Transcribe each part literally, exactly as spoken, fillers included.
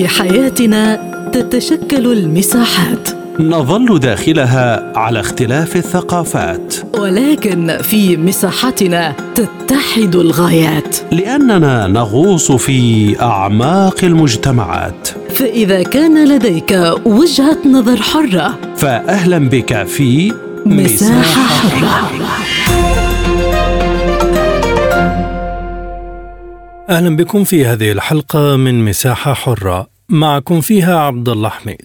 في حياتنا تتشكل المساحات، نظل داخلها على اختلاف الثقافات، ولكن في مساحتنا تتحد الغايات، لأننا نغوص في أعماق المجتمعات. فإذا كان لديك وجهة نظر حرة، فأهلا بك في مساحة حرة. أهلا بكم في هذه الحلقة من مساحة حرة، معكم فيها عبدالله حميد.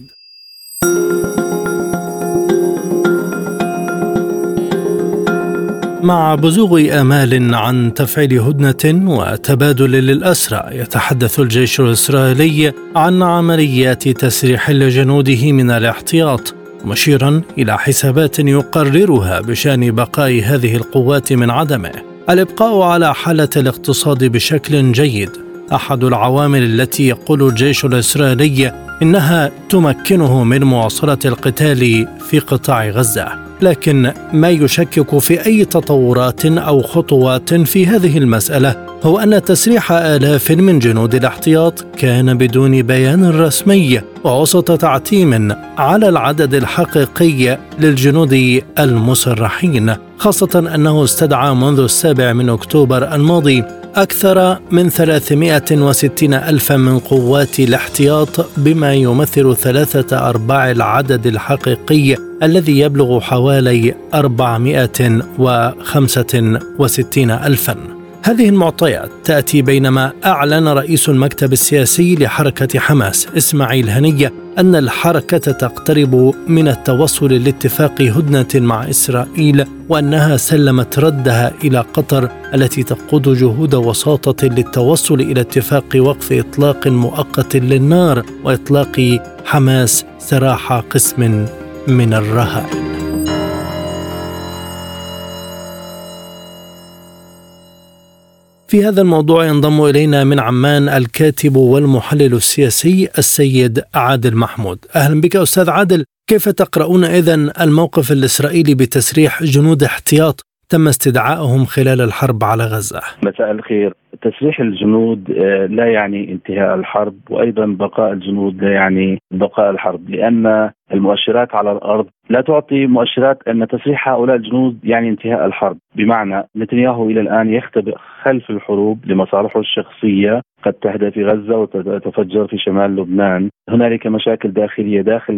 مع بزوغ آمال عن تفعيل هدنة وتبادل للأسرى، يتحدث الجيش الإسرائيلي عن عمليات تسريح لجنوده من الاحتياط، مشيرا إلى حسابات يقررها بشأن بقاء هذه القوات من عدمه. الإبقاء على حالة الاقتصاد بشكل جيد أحد العوامل التي يقول الجيش الإسرائيلي إنها تمكنه من مواصلة القتال في قطاع غزة، لكن ما يشكك في أي تطورات أو خطوات في هذه المسألة هو أن تسريح آلاف من جنود الاحتياط كان بدون بيان رسمي ووسط تعتيم على العدد الحقيقي للجنود المسرحين، خاصة أنه استدعى منذ السابع من أكتوبر الماضي أكثر من ثلاثمائة وستين ألفا من قوات الاحتياط، بما يمثل ثلاثة أرباع العدد الحقيقي الذي يبلغ حوالي أربعمائة وخمسة وستين ألفا. هذه المعطيات تأتي بينما أعلن رئيس المكتب السياسي لحركة حماس إسماعيل هنية أن الحركة تقترب من التوصل لاتفاق هدنة مع إسرائيل، وأنها سلمت ردها إلى قطر التي تقود جهود وساطة للتوصل إلى اتفاق وقف إطلاق مؤقت للنار وإطلاق حماس سراح قسم من الرهائن. في هذا الموضوع ينضم إلينا من عمان الكاتب والمحلل السياسي السيد عادل محمود. أهلا بك أستاذ عادل، كيف تقرؤون إذن الموقف الإسرائيلي بتسريح جنود احتياط تم استدعائهم خلال الحرب على غزة؟ مساء الخير. تسريح الجنود لا يعني انتهاء الحرب، وأيضا بقاء الجنود لا يعني بقاء الحرب، لأن المؤشرات على الأرض لا تعطي مؤشرات أن تسريح هؤلاء الجنود يعني انتهاء الحرب. بمعنى نتنياهو إلى الآن يختبئ خلف الحروب لمصالحه الشخصية، قد تهدأ في غزة وتتفجر في شمال لبنان. هنالك مشاكل داخلية داخل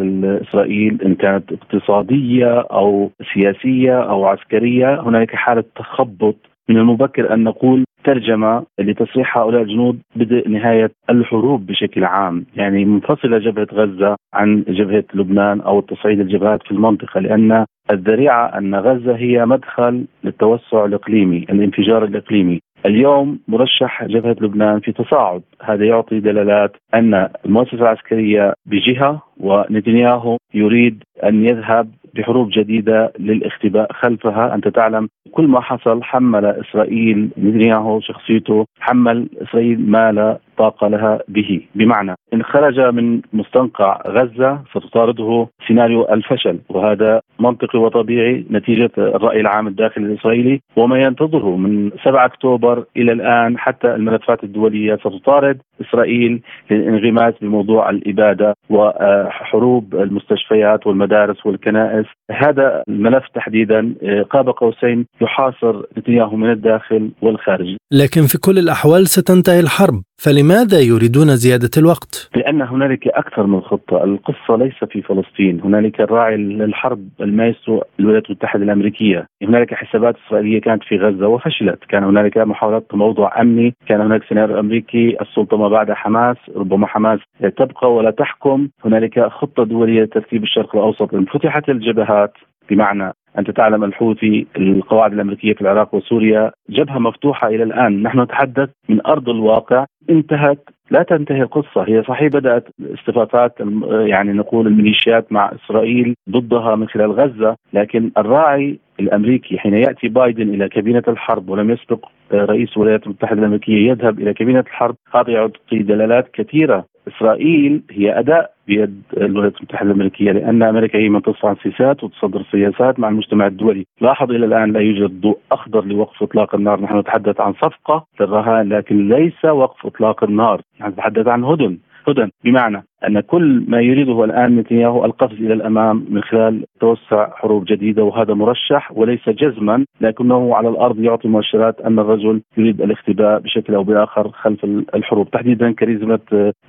إسرائيل إن كانت اقتصادية أو سياسية أو عسكرية، هنالك حالة تخبط. من المبكر أن نقول ترجمة لتصريح هؤلاء الجنود بدء نهاية الحروب بشكل عام، يعني منفصلة جبهة غزة عن جبهة لبنان أو تصعيد الجبهات في المنطقة، لأن الذريعة أن غزة هي مدخل للتوسع الإقليمي، الانفجار الإقليمي. اليوم مرشح جبهة لبنان في تصاعد، هذا يعطي دلالات أن المؤسسة العسكرية بجهة ونتنياهو يريد أن يذهب بحروب جديدة للاختباء خلفها. أنت تعلم كل ما حصل حمل إسرائيل نتنياهو شخصيته، حمل إسرائيل ما لا طاقة لها به. بمعنى إن خرج من مستنقع غزة ستطارده سيناريو الفشل، وهذا منطقي وطبيعي نتيجة الرأي العام الداخلي الإسرائيلي وما ينتظره من سبعة أكتوبر إلى الآن. حتى الملفات الدولية ستطارد إسرائيل للانغماس بموضوع الإبادة وحروب المستشفيات والمدارس والكنائس. هذا الملف تحديدا قاب قوسين يحاصر نتنياهو من الداخل والخارج. لكن في كل الأحوال ستنتهي الحرب، فلماذا يريدون زيادة الوقت؟ لأن هنالك أكثر من خطة، القصة ليس في فلسطين، هنالك الراعي للحرب المايسترو الولايات المتحدة الأمريكية. هنالك حسابات إسرائيلية كانت في غزة وفشلت، كان هنالك محاولات موضوع أمني، كان هناك سيناريو أمريكي، السلطة ما بعد حماس، ربما حماس تبقى ولا تحكم. هنالك خطة دولية لترتيب الشرق الأوسط، انفتحت الجبهات. بمعنى أنت تعلم الحوثي، القواعد الأمريكية في العراق وسوريا جبهة مفتوحة إلى الآن. نحن نتحدث من أرض الواقع، انتهت لا تنتهي القصة. هي صحيح بدأت استفافات يعني نقول الميليشيات مع إسرائيل ضدها من خلال غزة، لكن الراعي الأمريكي حين يأتي بايدن إلى كابينة الحرب، ولم يسبق رئيس الولايات المتحدة الأمريكية يذهب إلى كابينة الحرب، هذا يعطي دلالات كثيرة. إسرائيل هي أداء بيد الولايات المتحدة الأمريكية، لأن أمريكا هي من تصنع السياسات وتصدر السياسات مع المجتمع الدولي. لاحظ إلى الآن لا يوجد ضوء أخضر لوقف إطلاق النار. نحن نتحدث عن صفقة للرهائن، لكن ليس وقف إطلاق النار، نحن نتحدث عن هدن. هدن، بمعنى أن كل ما يريده الآن نتنياهو القفز إلى الأمام من خلال توسع حروب جديدة، وهذا مرشح وليس جزما، لكنه على الأرض يعطي مؤشرات أن الرجل يريد الاختباء بشكل أو بآخر خلف الحروب، تحديدا كاريزمة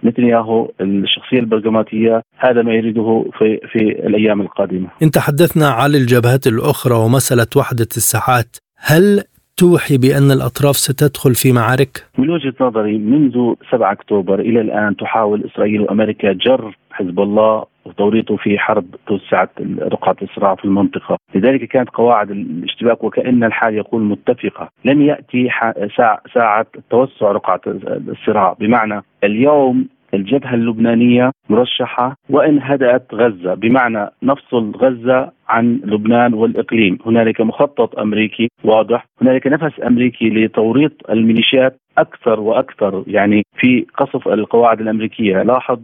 نتنياهو الشخصية البرغماتية، هذا ما يريده في, في الأيام القادمة. إن تحدثنا عن الجبهات الأخرى ومسألة وحدة الساحات، هل توحي بأن الأطراف ستدخل في معارك؟ من وجهة نظري منذ سبعة أكتوبر إلى الآن تحاول إسرائيل وأمريكا جر حزب الله وتوريطه في حرب توسعت رقعة الصراع في المنطقة، لذلك كانت قواعد الاشتباك وكأن الحال يقول متفقة. لن يأتي ساعة توسع رقعة الصراع، بمعنى اليوم الجبهة اللبنانية مرشحة وإن هدأت غزة، بمعنى نفصل غزة عن لبنان والإقليم. هنالك مخطط أمريكي واضح، هنالك نفس أمريكي لتوريط الميليشيات أكثر وأكثر يعني في قصف القواعد الأمريكية. لاحظ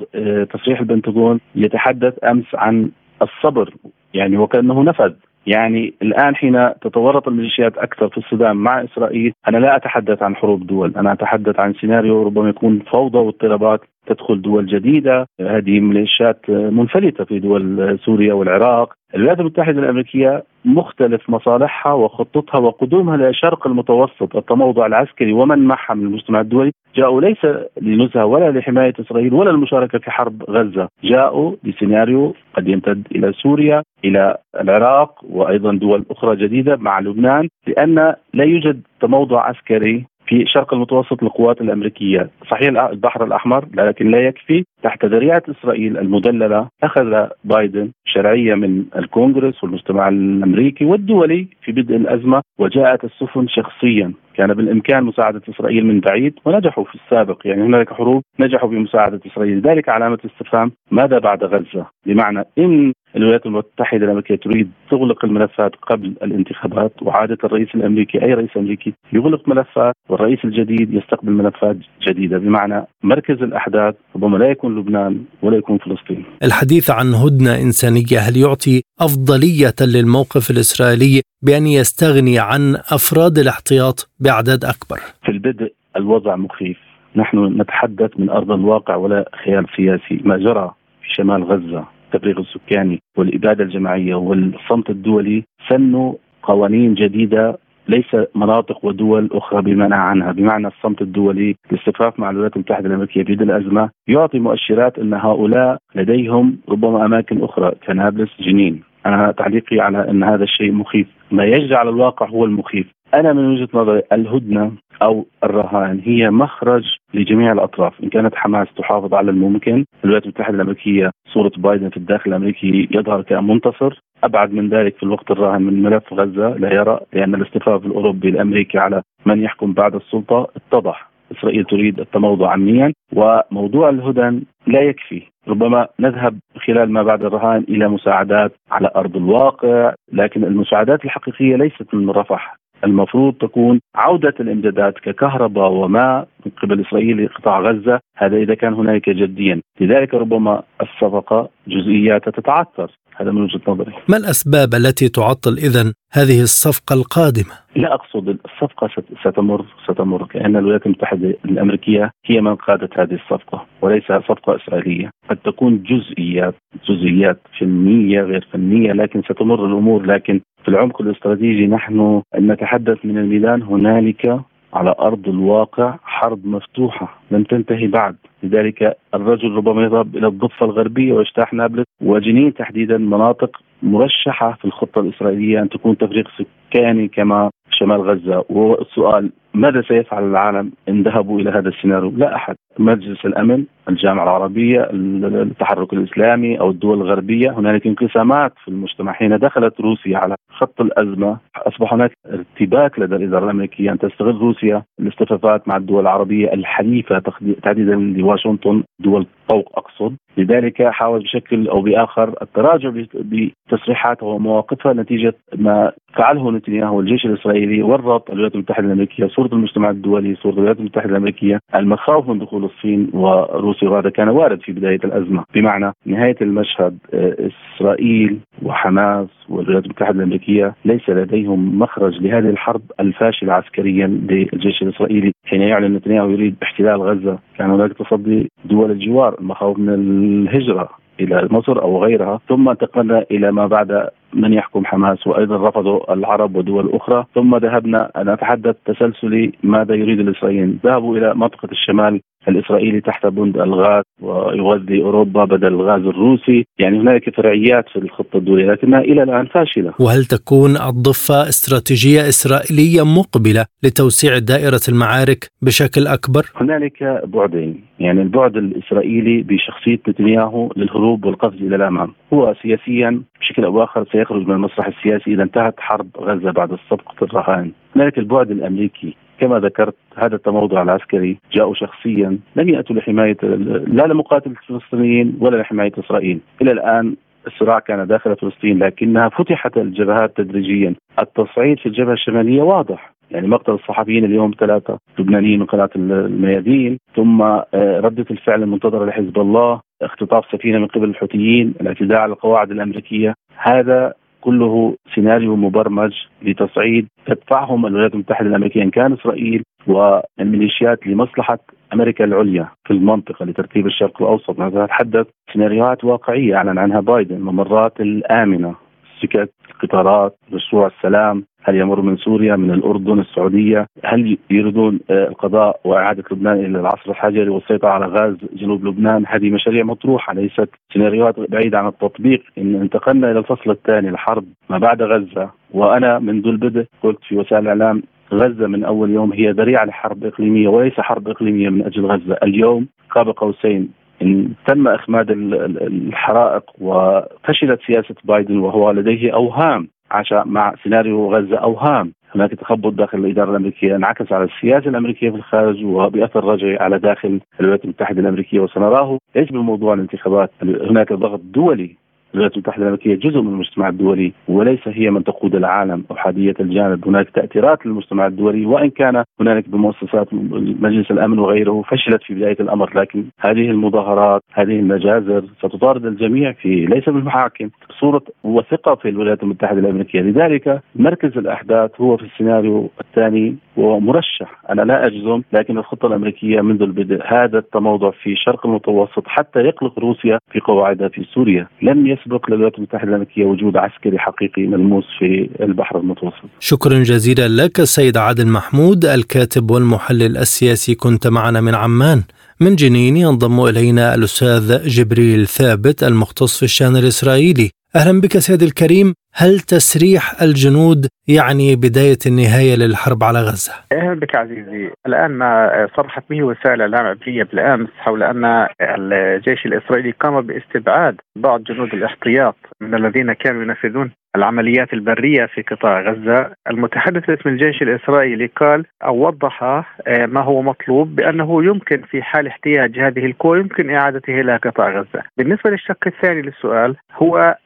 تصريح البنتاغون يتحدث أمس عن الصبر، يعني وكأنه نفذ. يعني الآن حين تتورط الميليشيات أكثر في الصدام مع إسرائيل، أنا لا أتحدث عن حروب دول، أنا أتحدث عن سيناريو ربما يكون فوضى واضطرابات تدخل دول جديدة، هذه ميليشيات منفلتة في دول سوريا والعراق. الولايات المتحدة الأمريكية مختلف مصالحها وخططها وقدومها للشرق المتوسط، التموضع العسكري ومن معها من المجتمع الدولي، جاءوا ليس لنزهة ولا لحماية إسرائيل ولا المشاركة في حرب غزة، جاءوا لسيناريو قد يمتد إلى سوريا إلى العراق وأيضا دول أخرى جديدة مع لبنان، لأن لا يوجد تموضع عسكري في الشرق المتوسط للقوات الأمريكية. صحيح البحر الأحمر لكن لا يكفي. تحت ذريعة إسرائيل المدللة أخذ بايدن شرعية من الكونغرس والمجتمع الأمريكي والدولي في بدء الأزمة، وجاءت السفن شخصيا. كان بالإمكان مساعدة إسرائيل من بعيد ونجحوا في السابق، يعني هناك حروب نجحوا بمساعدة إسرائيل. ذلك علامة استفهام ماذا بعد غزة، بمعنى إن الولايات المتحدة الأمريكية تريد تغلق الملفات قبل الانتخابات، وعادة الرئيس الأمريكي أي رئيس أمريكي يغلق ملفات والرئيس الجديد يستقبل ملفات جديدة، بمعنى مركز الأحداث ربما لا يكون لبنان ولا يكون فلسطين. الحديث عن هدنة إنسانية هل يعطي أفضلية للموقف الإسرائيلي بأن يستغني عن أفراد الاحتياط بأعداد أكبر؟ في البدء الوضع مخيف، نحن نتحدث من أرض الواقع ولا خيال سياسي. ما جرى في شمال غزة، التفريغ السكاني والإبادة الجماعية والصمت الدولي، سنوا قوانين جديدة ليس مناطق ودول أخرى بمنع عنها، بمعنى الصمت الدولي، الاستفراغ مع الولايات المتحدة الأمريكية في الأزمة يعطي مؤشرات أن هؤلاء لديهم ربما أماكن أخرى كنابلس جنين. أنا تعليقي على أن هذا الشيء مخيف، ما يجري على الواقع هو المخيف. أنا من وجهة نظري الهدنة أو الرهان هي مخرج لجميع الأطراف، إن كانت حماس تحافظ على الممكن، الولايات المتحدة الأمريكية صورة بايدن في الداخل الأمريكي يظهر كمنتصر، أبعد من ذلك في الوقت الراهن من ملف غزة لا يرى، لأن الاستفاف الأوروبي الأمريكي على من يحكم بعد السلطة اتضح. إسرائيل تريد التموضع أمنيا، وموضوع الهدن لا يكفي، ربما نذهب خلال ما بعد الرهان إلى مساعدات على أرض الواقع، لكن المساعدات الحقيقية ليست من رفح، المفروض تكون عودة الإمدادات ككهرباء وماء من قبل إسرائيل لقطاع غزة، هذا إذا كان هناك جديا. لذلك ربما الصفقة جزئياتها تتعثر، هذا من وجهة نظري. ما الأسباب التي تعطل إذن هذه الصفقة القادمة؟ لا أقصد الصفقة ستمر ستمر لأن الولايات المتحدة الأمريكية هي من قادت هذه الصفقة وليس صفقة إسرائيلية. قد تكون جزئيات جزئيات فنية غير فنية، لكن ستمر الأمور. لكن في العمق الاستراتيجي نحن نتحدث من الميدان، هنالك على أرض الواقع حرب مفتوحة لم تنتهي بعد، لذلك الرجل ربما يذهب إلى الضفة الغربية ويجتاح نابلس وجنين تحديدا، مناطق مرشحة في الخطة الإسرائيلية أن تكون تفريغ سكاني كما شمال غزة. والسؤال ماذا سيفعل العالم إن ذهبوا إلى هذا السيناريو؟ لا أحد، مجلس الأمن، الجامعة العربية، التحرك الإسلامي أو الدول الغربية، هنالك انقسامات في المجتمع. حين دخلت روسيا على خط الأزمة أصبح هناك ارتباك لدى الإدارة الأمريكية أن تستغل روسيا الاصطفافات مع الدول العربية الحليفة تحديدا لواشنطن، دول طوق أقصد، لذلك حاول بشكل أو بآخر التراجع بتصريحاتها ومواقفها نتيجة ما فعله نتنياهو والجيش الإسرائيلي والربط الولايات المتحدة الأمريكية، صورة المجتمع الدولي، صورة الولايات المتحدة الأمريكية، المخاوف من دخول الصين وروسيا، وهذا كان وارد في بداية الأزمة. بمعنى نهاية المشهد إسرائيل وحماس والولايات المتحدة الأمريكية ليس لديهم مخرج لهذه الحرب الفاشلة عسكريا للجيش الإسرائيلي. حين يعلن نتنياهو يريد احتلال غزة كان هناك تصدي دول الجوار، المخاوف من الهجرة إلى مصر أو غيرها، ثم انتقلنا إلى ما بعد من يحكم حماس، وأيضا رفضوا العرب ودول أخرى، ثم ذهبنا أن أتحدث تسلسلي ماذا يريد الإسرائيليين. ذهبوا إلى منطقة الشمال الإسرائيلي تحت بند الغاز ويغذي أوروبا بدل الغاز الروسي، يعني هناك فرعيات في الخطة الدولية لكنها إلى الآن فاشلة. وهل تكون الضفة استراتيجية إسرائيلية مقبلة لتوسيع دائرة المعارك بشكل أكبر؟ هنالك بعدين، يعني البعد الإسرائيلي بشخصية نتنياهو للهروب والقفز إلى الأمام، هو سياسيا بشكل أو آخر سيخرج من المسرح السياسي إذا انتهت حرب غزة بعد الصفقة الرهائن. هنالك البعد الأمريكي كما ذكرت، هذا التموضع العسكري، جاءوا شخصيا، لم يأتوا لحماية لا لمقاتلة الفلسطينيين ولا لحماية إسرائيل. إلى الآن الصراع كان داخل فلسطين لكنها فتحت الجبهات تدريجيا. التصعيد في الجبهة الشمالية واضح، يعني مقتل الصحفيين اليوم ثلاثة لبنانيين من قناة الميادين، ثم ردة الفعل المنتظرة لحزب الله، اختطاف سفينة من قبل الحوثيين، الاعتداء على القواعد الأمريكية، هذا كله سيناريو مبرمج لتصعيد تدفعهم الولايات المتحدة الأمريكية إن كان إسرائيل والميليشيات لمصلحة أمريكا العليا في المنطقة لترتيب الشرق الأوسط. نحن نتحدث سيناريوهات واقعية أعلن عنها بايدن، ممرات الآمنة، سكك القطارات، مشروع السلام، هل يمر من سوريا، من الأردن، السعودية، هل يريدون القضاء وإعادة لبنان إلى العصر الحجري والسيطرة على غاز جنوب لبنان. هذه مشاريع مطروحة، ليست سيناريوهات بعيدة عن التطبيق. إن انتقلنا إلى الفصل الثاني، الحرب ما بعد غزة، وأنا منذ البدء قلت في وسائل الإعلام غزة من أول يوم هي ذريعة لحرب إقليمية وليس حرب إقليمية من أجل غزة. اليوم قاب قوسين إن تم إخماد الحرائق وفشلت سياسة بايدن، وهو لديه أوهام، عاش مع سيناريو غزة أوهام، هناك تخبط داخل الإدارة الأمريكية انعكس على السياسة الأمريكية في الخارج وبأثر رجعي على داخل الولايات المتحدة الأمريكية، وسنراه ليس بموضوع الانتخابات. هناك ضغط دولي، الولايات المتحدة الأمريكية جزء من المجتمع الدولي وليس هي من تقود العالم أحادية الجانب، هناك تأثيرات للمجتمع الدولي، وإن كان هناك بمؤسسات مجلس الأمن وغيره فشلت في بداية الأمر، لكن هذه المظاهرات، هذه المجازر ستطارد الجميع في ليس بالمحاكم صورة وثقة في الولايات المتحدة الأمريكية. لذلك مركز الأحداث هو في السيناريو الثاني ومرشح، أنا لا أجزم، لكن الخطة الأمريكية منذ البدء هذا التموضع في شرق المتوسط حتى يقلق روسيا في قواعدها في سوريا. لم يسبق للولايات المتحدة الأمريكية وجود عسكري حقيقي ملموس في البحر المتوسط. شكرا جزيلا لك السيد عادل محمود، الكاتب والمحلل السياسي، كنت معنا من عمان. من جنين ينضم إلينا الأستاذ جبريل ثابت المختص في الشأن الإسرائيلي. أهلا بك سيدي الكريم. هل تسريح الجنود يعني بداية النهاية للحرب على غزة؟ أهلا بك عزيزي. الآن ما صرحت به وسائل الإعلام العبرية بالأمس حول أن الجيش الإسرائيلي قام باستبعاد بعض جنود الاحتياط من الذين كانوا ينفذون العمليات البرية في قطاع غزة. المتحدث باسم الجيش الإسرائيلي قال أو وضح ما هو مطلوب بأنه يمكن في حال احتياج هذه القوى يمكن إعادته إلى قطاع غزة. بالنسبة للشق الثاني للسؤال، هو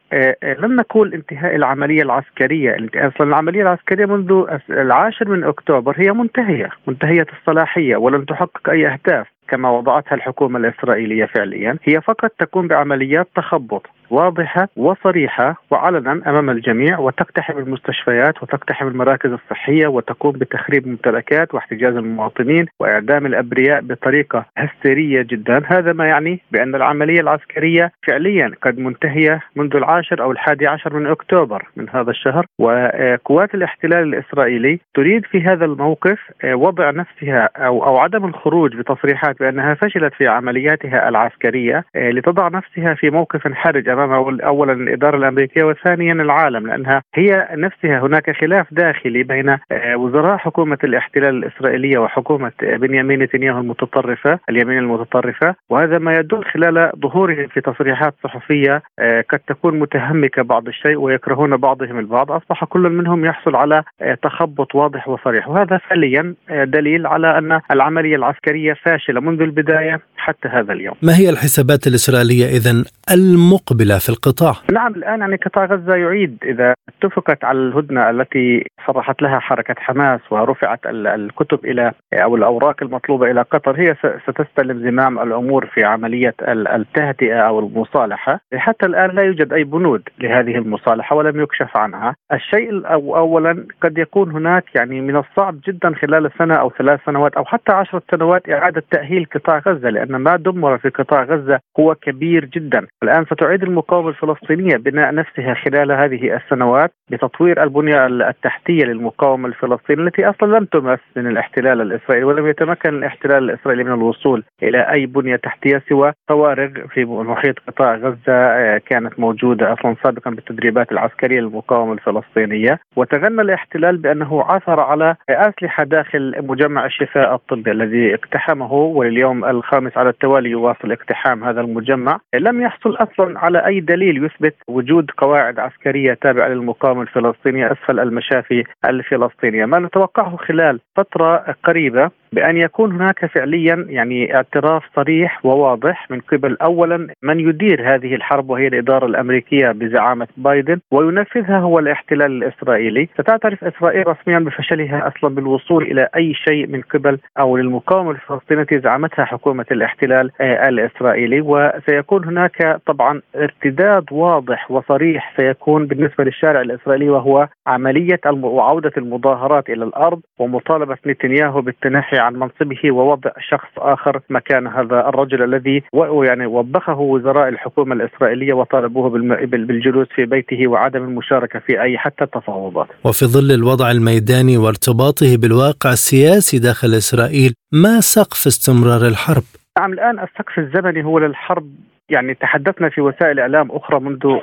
لن نقول انتهاء العملية العسكرية، أصلا العملية العسكرية منذ العاشر من أكتوبر هي منتهية منتهية الصلاحية ولن تحقق أي أهداف كما وضعتها الحكومة الإسرائيلية فعليا. هي فقط تقوم بعمليات تخبط واضحة وصريحة وعلنا أمام الجميع، وتقتحم المستشفيات وتقتحم المراكز الصحية وتقوم بتخريب الممتلكات واحتجاز المواطنين وإعدام الأبرياء بطريقة هستيرية جدا. هذا ما يعني بأن العملية العسكرية فعليا قد منتهية منذ العاشر أو الحادي عشر من أكتوبر من هذا الشهر، وقوات الاحتلال الإسرائيلي تريد في هذا الموقف وضع نفسها أو, أو عدم الخروج بتصريحات بأنها فشلت في عملياتها العسكرية لتضع نفسها في موقف حرج أمام أولا الإدارة الأمريكية وثانيا العالم، لأنها هي نفسها هناك خلاف داخلي بين وزراء حكومة الاحتلال الإسرائيلية وحكومة بنيامين نتنياهو المتطرفة اليمين المتطرفة، وهذا ما يدل خلال ظهورهم في تصريحات صحفية قد تكون متهمكة بعض الشيء ويكرهون بعضهم البعض. أصبح كل منهم يحصل على تخبط واضح وصريح، وهذا فعليا دليل على أن العملية العسكرية فاشلة منذ البداية حتى هذا اليوم. ما هي الحسابات الإسرائيلية إذن المقبلة اختلاف القطاع. نعم، الآن يعني قطاع غزة يعيد، إذا اتفقت على الهدنة التي صرحت لها حركة حماس ورفعت الكتب إلى أو الأوراق المطلوبة إلى قطر، هي ستستلم زمام الأمور في عملية التهدئة أو المصالحة. حتى الآن لا يوجد أي بنود لهذه المصالحة ولم يكشف عنها الشيء. أو أولا قد يكون هناك يعني من الصعب جدا خلال سنة أو ثلاث سنوات أو حتى عشرة سنوات إعادة تأهيل قطاع غزة، لأن ما دمر في قطاع غزة هو كبير جدا. الآن ستعيد المقاومة الفلسطينية بناء نفسها خلال هذه السنوات بتطوير البنية التحتية للمقاومة الفلسطينية التي أصلا لم تمس من الاحتلال الإسرائيلي، ولم يتمكن الاحتلال الإسرائيلي من الوصول إلى أي بنية تحتية سوى طوارئ في محيط قطاع غزة كانت موجودة أصلا سابقا بالتدريبات العسكرية للمقاومة الفلسطينية. وتغنى الاحتلال بأنه عثر على أسلحة داخل مجمع الشفاء الطبي الذي اقتحمه، واليوم الخامس على التوالي يواصل اقتحام هذا المجمع. لم يحصل أصلا على أي دليل يثبت وجود قواعد عسكرية تابعة للمقاومة الفلسطينية أسفل المشافي الفلسطينية. ما نتوقعه خلال فترة قريبة بأن يكون هناك فعليا يعني اعتراف صريح وواضح من قبل أولا من يدير هذه الحرب وهي الإدارة الأمريكية بزعامة بايدن، وينفذها هو الاحتلال الإسرائيلي. ستعترف إسرائيل رسميا بفشلها أصلا بالوصول إلى أي شيء من قبل أو للمقاومة الفلسطينية زعمتها حكومة الاحتلال الإسرائيلي. وسيكون هناك طبعا ارتداد واضح وصريح سيكون بالنسبة للشارع الإسرائيلي، وهو عملية وعودة المظاهرات إلى الأرض ومطالبة نتنياهو بالتنحي عن منصبه ووضع شخص آخر مكان هذا الرجل الذي يعني وبخه وزراء الحكومة الإسرائيلية وطالبوه بالجلوس في بيته وعدم المشاركة في أي حتى التفاوضات. وفي ظل الوضع الميداني وارتباطه بالواقع السياسي داخل إسرائيل، ما سقف استمرار الحرب؟ نعم، الآن السقف الزمني هو للحرب، يعني تحدثنا في وسائل إعلام أخرى منذ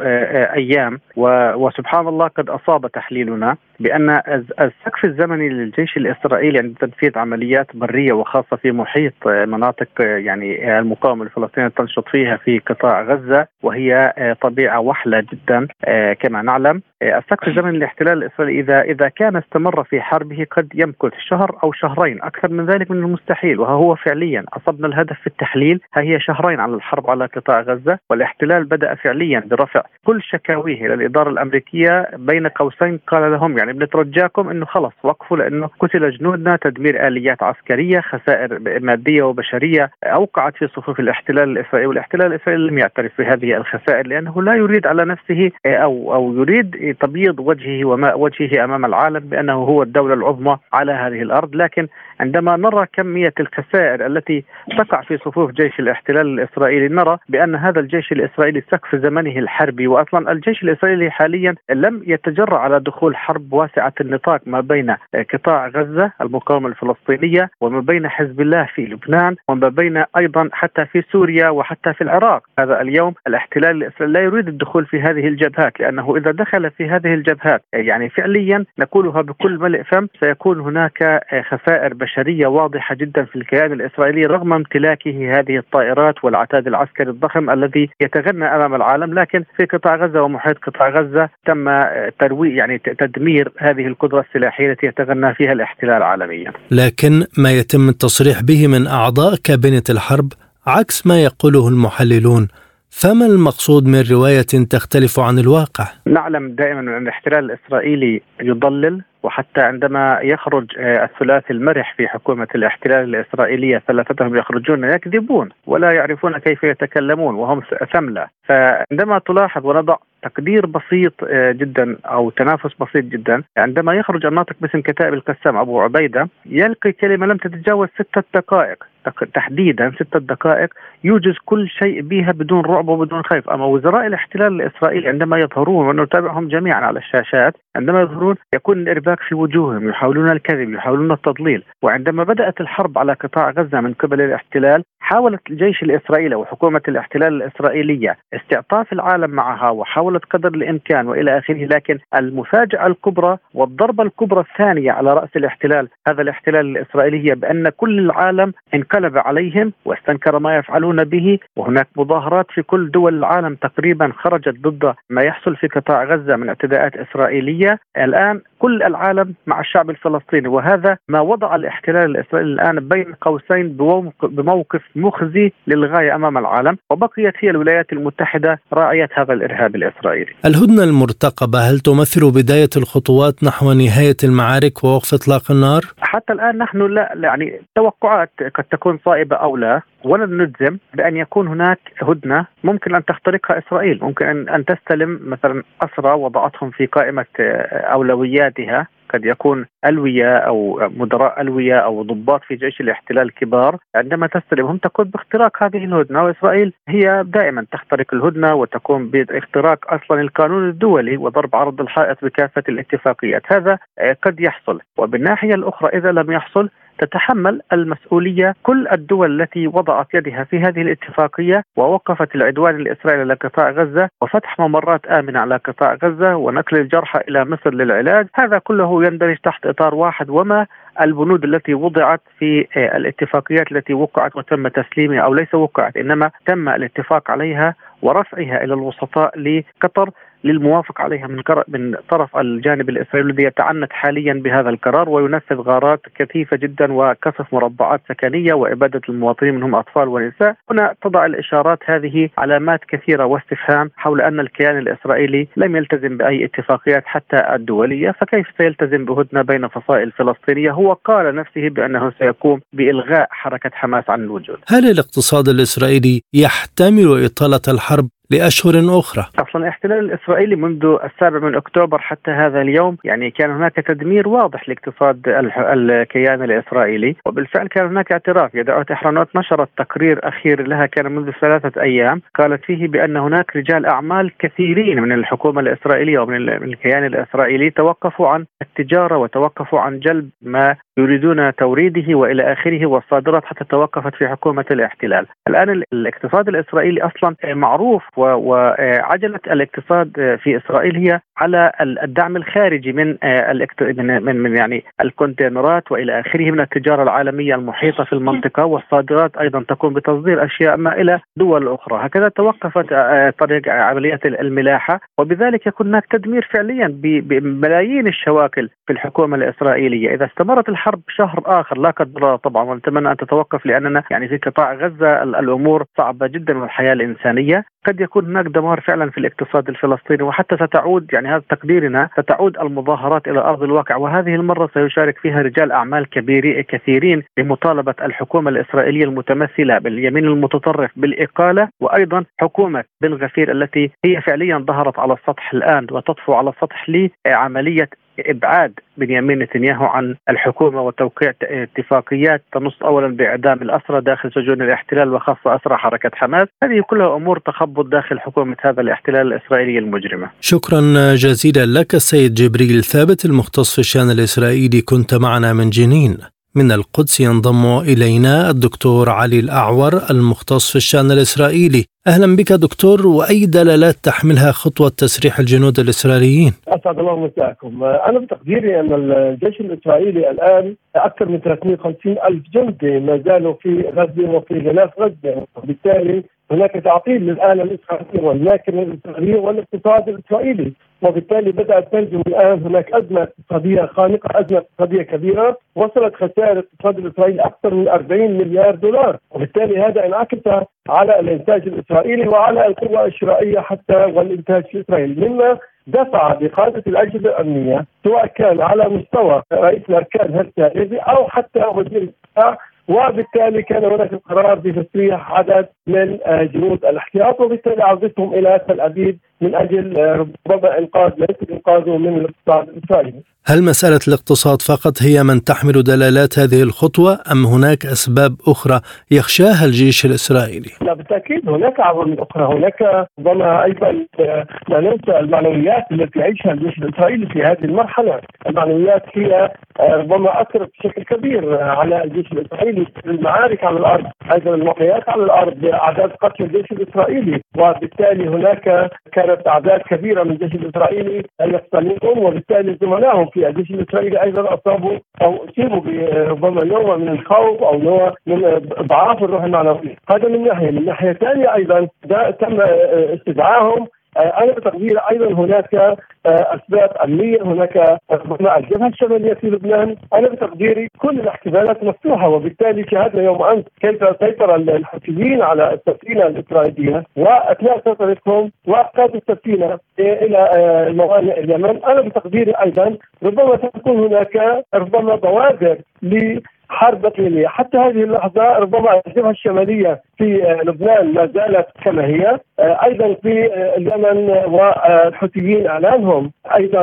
أيام وسبحان الله قد أصاب تحليلنا بأن السقف الزمني للجيش الإسرائيلي عند تنفيذ عمليات برية وخاصة في محيط مناطق يعني المقاومة الفلسطينية تنشط فيها في قطاع غزة، وهي طبيعة وحلة جدا كما نعلم. السقف الزمني للاحتلال الإسرائيلي إذا إذا كان استمر في حربه قد يمكث شهر أو شهرين، أكثر من ذلك من المستحيل. وهو فعليا أصبنا الهدف في التحليل، هي شهرين على الحرب على قطاع غزة. والاحتلال بدأ فعليا برفع كل شكاويه للإدارة الأمريكية، بين قوسين قال لهم يعني بنترجاكم أنه خلص وقفوا، لأنه قتل جنودنا، تدمير آليات عسكرية، خسائر مادية وبشرية أوقعت في صفوف الاحتلال الإسرائيلي. والاحتلال الإسرائيلي لم يعترف بهذه الخسائر لأنه لا يريد على نفسه أو أو يريد تبييض وجهه وماء وجهه أمام العالم بأنه هو الدولة العظمى على هذه الأرض. لكن عندما نرى كمية الخسائر التي تقع في صفوف جيش الاحتلال الإسرائيلي نرى بأن هذا الجيش الإسرائيلي سقف زمنه الحربي. وأصلا الجيش الإسرائيلي حاليا لم يتجرأ على دخول حرب واسعة النطاق ما بين قطاع غزة المقاومة الفلسطينية وما بين حزب الله في لبنان وما بين أيضا حتى في سوريا وحتى في العراق. هذا اليوم الاحتلال الإسرائيلي لا يريد الدخول في هذه الجبهات، لأنه إذا دخل في هذه الجبهات يعني فعليا نقولها بكل ملء فم سيكون هناك خسائر بشرية واضحة جدا في الكيان الإسرائيلي، رغم امتلاكه هذه الطائرات والعتاد العسكري الضخم الذي يتغنى أمام العالم. لكن في قطاع غزة ومحيط قطاع غزة تم ترويج يعني تدمير هذه القدرة السلاحية التي يتغنى فيها الاحتلال عالميا. لكن ما يتم التصريح به من أعضاء كابينة الحرب عكس ما يقوله المحللون، فما المقصود من رواية تختلف عن الواقع؟ نعلم دائما أن الاحتلال الإسرائيلي يضلل، وحتى عندما يخرج الثلاثي المرح في حكومة الاحتلال الإسرائيلية ثلاثتهم يخرجون يكذبون ولا يعرفون كيف يتكلمون وهم ثملة. فعندما تلاحظ ونضع تقدير بسيط جدا أو تنافس بسيط جدا، عندما يخرج الناطق باسم كتائب القسام أبو عبيدة يلقي كلمة لم تتجاوز ستة دقائق تحديدا ستة دقائق يوجز كل شيء بها بدون رعب وبدون خيف. أما وزراء الاحتلال الإسرائيلي عندما يظهرون ونتابعهم جميعا على الشاشات، عندما يظهرون يكون الإرباك في وجوههم، يحاولون الكذب، يحاولون التضليل. وعندما بدأت الحرب على قطاع غزة من قبل الاحتلال حاولت الجيش الإسرائيلي وحكومة الاحتلال الإسرائيلية استعطاف العالم معها وحاولت قدر الإمكان وإلى آخره. لكن المفاجأة الكبرى والضربة الكبرى الثانية على رأس الاحتلال هذا الاحتلال الإسرائيلي هي بأن كل العالم انقلب عليهم واستنكر ما يفعلون به، وهناك مظاهرات في كل دول العالم تقريبا خرجت ضد ما يحصل في قطاع غزة من اعتداءات إسرائيلية. الآن كل العالم مع الشعب الفلسطيني، وهذا ما وضع الاحتلال الإسرائيلي الآن بين قوسين بموقف مخزي للغاية أمام العالم، وبقيت هي الولايات المتحدة راعية هذا الإرهاب الإسرائيلي. الهدنة المرتقبة هل تمثل بداية الخطوات نحو نهاية المعارك ووقف إطلاق النار؟ حتى الآن نحن لا يعني توقعات قد تكون صائبة أو لا، ولن نجزم بأن يكون هناك هدنة ممكن أن تخترقها إسرائيل، ممكن أن تستلم مثلا أسرى وضعتهم في قائمة أولوياتها، قد يكون ألوية أو مدراء ألوية أو ضباط في جيش الاحتلال كبار، عندما تستلمهم تقوم باختراق هذه الهدنة، وإسرائيل هي دائما تخترق الهدنة وتقوم باختراق أصلا القانون الدولي وضرب عرض الحائط بكافة الاتفاقيات. هذا قد يحصل، وبالناحية الأخرى إذا لم يحصل تتحمل المسؤولية كل الدول التي وضعت يدها في هذه الاتفاقية ووقفت العدوان الإسرائيلي على قطاع غزة وفتح ممرات آمنة على قطاع غزة ونقل الجرحى إلى مصر للعلاج. هذا كله يندرج تحت إطار واحد، وما البنود التي وضعت في الاتفاقيات التي وقعت وتم تسليمها أو ليس وقعت إنما تم الاتفاق عليها ورفعها إلى الوسطاء لقطر للموافق عليها من من طرف الجانب الإسرائيلي الذي يتعنت حاليا بهذا القرار وينفذ غارات كثيفة جدا وكشف مربعات سكنية وإبادة المواطنين منهم أطفال ونساء. هنا تضع الإشارات هذه علامات كثيرة واستفهام حول أن الكيان الإسرائيلي لم يلتزم بأي اتفاقيات حتى الدولية، فكيف سيلتزم بهدنة بين فصائل فلسطينية هو قال نفسه بأنه سيقوم بإلغاء حركة حماس عن الوجود. هل الاقتصاد الإسرائيلي يحتمل إطالة الحرب لأشهر أخرى؟ أصلا الاحتلال الإسرائيلي منذ السابع من أكتوبر حتى هذا اليوم يعني كان هناك تدمير واضح لاقتصاد الكيان الإسرائيلي، وبالفعل كان هناك اعتراف. يدعو تحرانوت نشرت تقرير أخير لها كان منذ ثلاثة أيام قالت فيه بأن هناك رجال أعمال كثيرين من الحكومة الإسرائيلية ومن الكيان الإسرائيلي توقفوا عن التجارة وتوقفوا عن جلب ما يريدون توريده وإلى آخره والصادرات حتى توقفت في حكومة الاحتلال. الآن الاقتصاد الإسرائيلي أصلا معروف وعجلة الاقتصاد في إسرائيل هي على الدعم الخارجي من من من يعني الكونتينرات والى اخره من التجاره العالميه المحيطه في المنطقه، والصادرات ايضا تقوم بتصدير اشياء ما الى دول اخرى. هكذا توقفت طريق عمليه الملاحه، وبذلك يكون هناك تدمير فعليا بملايين الشواكل في الحكومه الاسرائيليه. اذا استمرت الحرب شهر اخر لا قدر الله طبعا، ونتمنى ان تتوقف لاننا يعني في قطاع غزه الامور صعبه جدا والحياه الانسانيه، قد يكون هناك دمار فعلا في الاقتصاد الفلسطيني، وحتى ستعود يعني هذا تقديرنا ستعود المظاهرات إلى أرض الواقع، وهذه المرة سيشارك فيها رجال أعمال كبيرين كثيرين لمطالبة الحكومة الإسرائيلية المتمثلة باليمين المتطرف بالإقالة، وأيضا حكومة بن غفير التي هي فعليا ظهرت على السطح الآن وتطفو على السطح لعملية إبعاد بنيامين نتنياهو عن الحكومة وتوقيع اتفاقيات تنص أولا بإعدام الأسرى داخل سجون الاحتلال وخاصة أسرى حركة حماس. هذه كلها أمور تخبط داخل حكومة هذا الاحتلال الإسرائيلي المجرمة. شكرا جزيلا لك السيد جبريل ثابت المختص في الشأن الإسرائيلي، كنت معنا من جنين. من القدس ينضم إلينا الدكتور علي الأعور المختص في الشأن الإسرائيلي. أهلا بك دكتور، وأي دلالات تحملها خطوة تسريح الجنود الإسرائيليين؟ أسعد الله مساءكم. أنا بتقديري أن الجيش الإسرائيلي الآن أكثر من ثلاثمائة وخمسين ألف جندي ما زالوا في غزة وفي غلاف غزة، وبالتالي هناك تعطيل للآلة الإسرائيلية والماكنة الإسرائيلية والاقتصاد الإسرائيلي، وبالتالي بدأت تنجم الآن هناك أزمة اقتصادية خانقة، أزمة اقتصادية كبيرة وصلت خسائر الاقتصاد الإسرائيلي أكثر من أربعين مليار دولار، وبالتالي هذا انعكس على الإنتاج الإسرائيلي وعلى القوة الشرائية حتى والإنتاج في إسرائيل، مما دفع بقادة الأجهزة الأمنية سواء كان على مستوى رئيس الأركان السابق أو حتى وزير الدفاع، وبالتالي كان هناك قرار بتسريح عدد من جنود الاحتياط وبالتالي عرضتهم إلى تل أبيب من أجل ربما إنقاذ ما يمكن إنقاذه من الاقتصاد الإسرائيلي. هل مسألة الاقتصاد فقط هي من تحمل دلالات هذه الخطوة أم هناك أسباب أخرى يخشاها الجيش الإسرائيلي؟ لا بالتأكيد هناك عوامل أخرى، هناك ربما أيضا لا ننسى المعنويات التي يعيشها الجيش الإسرائيلي في هذه المرحلة. المعنويات هي ربما أثرت بشكل كبير على الجيش الإسرائيلي، المعارك على الأرض، أيضا الواقعات على الأرض، أعداد قتل الجيش الإسرائيلي، وبالتالي هناك كانت أعداد كبيرة من الجيش الإسرائيلي يقتلون، وبالتالي زملائهم في الجيش الإسرائيلي أيضا أصابوا أو أصيبوا بربما نوع من الخوف أو نوع من إضعاف الروح المعنوية. هذا من ناحية، من ناحية ثانية أيضا تم استدعائهم على تقدير ايضا هناك اسباب امنيه، هناك بناء الجبهه الشماليه في لبنان، انا بتقديري كل الاحتمالات مفتوحه، وبالتالي شاهدنا يوم امس كيف سيطر الحوثيين على السفينه الاسرائيليه واثناء سيطرتهم وافقدوا السفينه الى موانئ اليمن. انا بتقديري ايضا ربما ستكون هناك ربما بوادر ل حرب بطلية. حتى هذه اللحظة ربما الجبهة الشمالية في لبنان ما زالت كما هي، أيضا في اليمن والحوثيين أعلانهم أيضا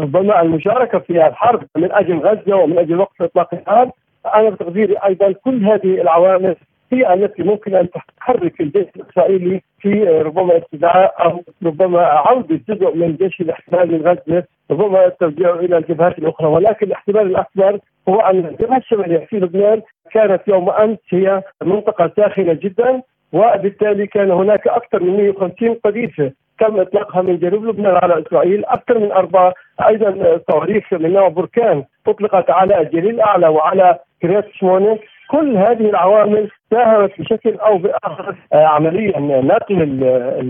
ربما المشاركة في الحرب من أجل غزة ومن أجل وقف إطلاق النار. أنا بتقديري أيضا كل هذه العوامل هي التي ممكن أن تحرك الجيش الإسرائيلي في ربما استدعاء أو ربما عودة جزء من جيش الاحتلال لغزة، ربما التوجيه إلى الجبهات الأخرى. ولكن الاحتمال الأكبر هو أن الجبهة الشمالية في لبنان كانت يوم أمس هي منطقة ساخنة جدا، وبالتالي كان هناك أكثر من مئة وخمسين قذيفة تم إطلاقها من جنوب لبنان على إسرائيل، أكثر من أربعة أيضا صواريخ من نوع بركان أطلقت على الجليل الأعلى وعلى كريات شمونة. كل هذه العوامل ساهمت بشكل أو بآخر عمليا نقل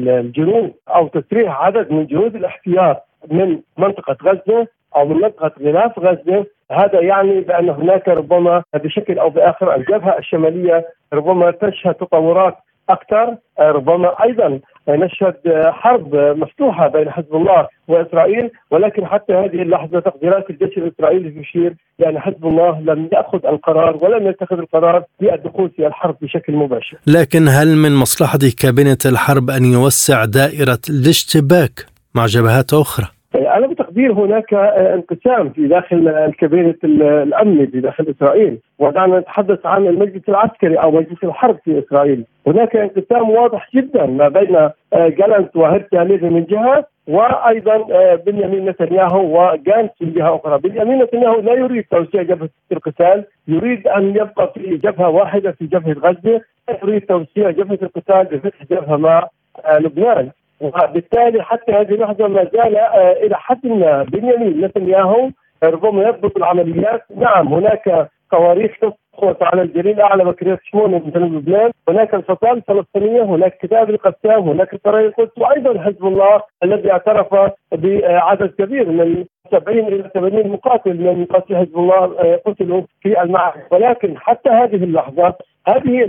الجنود أو تسريح عدد من جنود الاحتياط من منطقة غزة أو من منطقة غلاف غزة. هذا يعني بأن هناك ربما بشكل أو بآخر الجبهة الشمالية ربما تشهد تطورات أكثر، ربما أيضا نشهد حرب مفتوحة بين حزب الله وإسرائيل. ولكن حتى هذه اللحظة تقديرات الجيش الإسرائيلي تشير لأن حزب الله لم يأخذ القرار ولم يتخذ القرار للدخول في الحرب بشكل مباشر. لكن هل من مصلحة كابينة الحرب أن يوسع دائرة الاشتباك مع جبهات أخرى؟ أنا بتقدير هناك انقسام في داخل الكابينة الأمني بداخل إسرائيل، ودعنا نتحدث عن المجلس العسكري أو مجلس الحرب في إسرائيل. هناك انقسام واضح جدا ما بين جالانت وهرتي هاليفي من جهة، وأيضا بنيامين نتنياهو وجانت من جهة أخرى. بنيامين نتنياهو لا يريد توسيع جبهة القتال، يريد أن يبقى في جبهة واحدة في جبهة غزة، يريد توسيع جبهة القتال بفتح جبهة مع لبنان. وبالتالي حتى هذه اللحظة ما زال إلى حد ما بنيامين نتنياهو ربما يضبط العمليات. نعم هناك صواريخ تسقط على الجليل الأعلى وكريات شمونة من جنوب لبنان، هناك الفصائل الفلسطينية، هناك كتاب القسام، هناك سرايا القدس، وأيضا حزب الله الذي اعترف بعدد كبير من سبعين إلى ثمانين مقاتل من مقاتل حزب الله قتلوا في المعركة. ولكن حتى هذه اللحظة هذه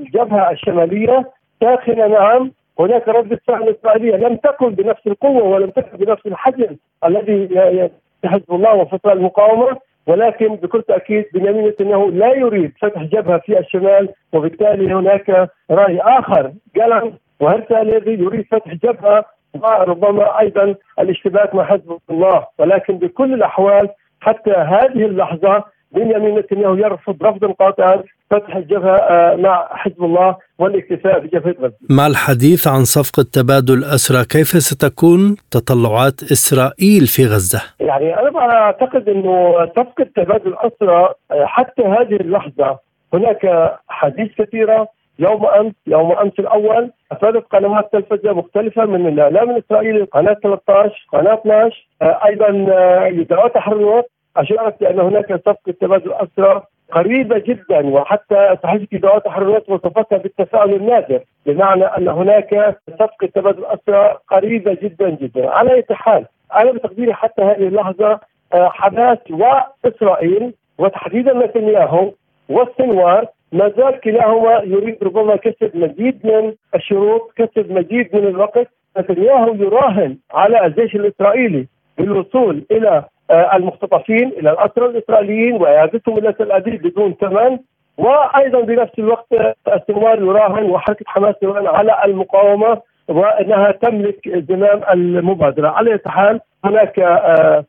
الجبهة الشمالية ساخنة، نعم هناك ردة فعل إسرائيلية لم تكن بنفس القوة ولم تكن بنفس الحجم الذي حزب الله وفصائل المقاومة. ولكن بكل تأكيد بنيامين نتنياهو لا يريد فتح جبهة في الشمال، وبالتالي هناك رأي آخر جالانت وهرتي هاليفي يريد فتح جبهة وربما أيضا الاشتباك مع حزب الله. ولكن بكل الأحوال حتى هذه اللحظة بنيامين نتنياهو يرفض رفضا قاطعا فتح الجبهة مع حزب الله والاكتفاء بجبهة غزة. مع الحديث عن صفقة تبادل أسرى، كيف ستكون تطلعات إسرائيل في غزة؟ يعني أنا أعتقد أنه صفقة تبادل أسرى حتى هذه اللحظة هناك حديث كثيرة. يوم أمس يوم أمس الأول أفادت قنوات تلفزيون مختلفة من الإعلام الإسرائيلي، قناة ثلاثة عشر، قناة اثنا عشر، أيضا إذاعات تحرير الوسط، أشارت بأن هناك صفقة تبادل أسرى قريبة جدا، وحتى صحيفة إذاعات تحرير الوسط وصفتها بالتفاؤل النادر، بمعنى أن هناك صفقة تبادل أسرى قريبة جدا جدا. على أي حال أنا بتقديري حتى هذه اللحظة حماس وإسرائيل وتحديدا نتنياهو والسنوار ما زال كلاهما يريد ربما كسب مزيد من الشروط، كسب مزيد من الوقت. نتنياهو يراهن على الجيش الإسرائيلي بالوصول إلى المختطفين، إلى الأسرى الإسرائيليين وإعادتهم إلى تل أبيب بدون ثمن، وأيضا بنفس الوقت السنوار يراهن وحركة حماس يراهن على المقاومة وأنها تملك زمام المبادرة. على أي حال هناك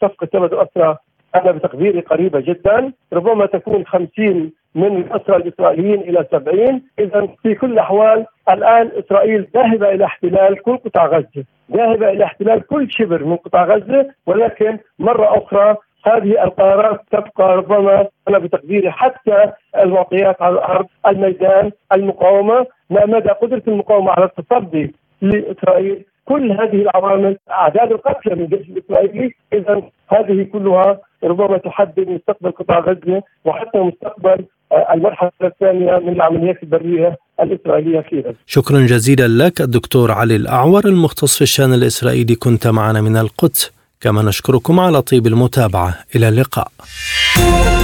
صفقة تبادل أسرى أنا بتقديري قريبة جدا، ربما تكون خمسين من الأسرى الإسرائيليين إلى سبعين. إذا في كل الأحوال الآن إسرائيل ذاهبة إلى احتلال كل قطاع غزة، ذاهبة إلى احتلال كل شبر من قطاع غزة. ولكن مرة أخرى هذه القرارات تبقى ربما أنا بتقديري حتى المعطيات على الأرض، الميدان، المقاومة، ما مدى قدرة المقاومة على التصدي لإسرائيل. كل هذه العوامل، أعداد القتلى من الجيش الإسرائيلي، إذا هذه كلها ربما تحدد مستقبل قطاع غزة وحتى مستقبل المرحلة الثانية من العمليات البرية الإسرائيلية في غزة. شكرا جزيلا لك الدكتور علي الأعور المختص في الشأن الإسرائيلي، كنت معنا من القدس. كما نشكركم على طيب المتابعة. إلى اللقاء.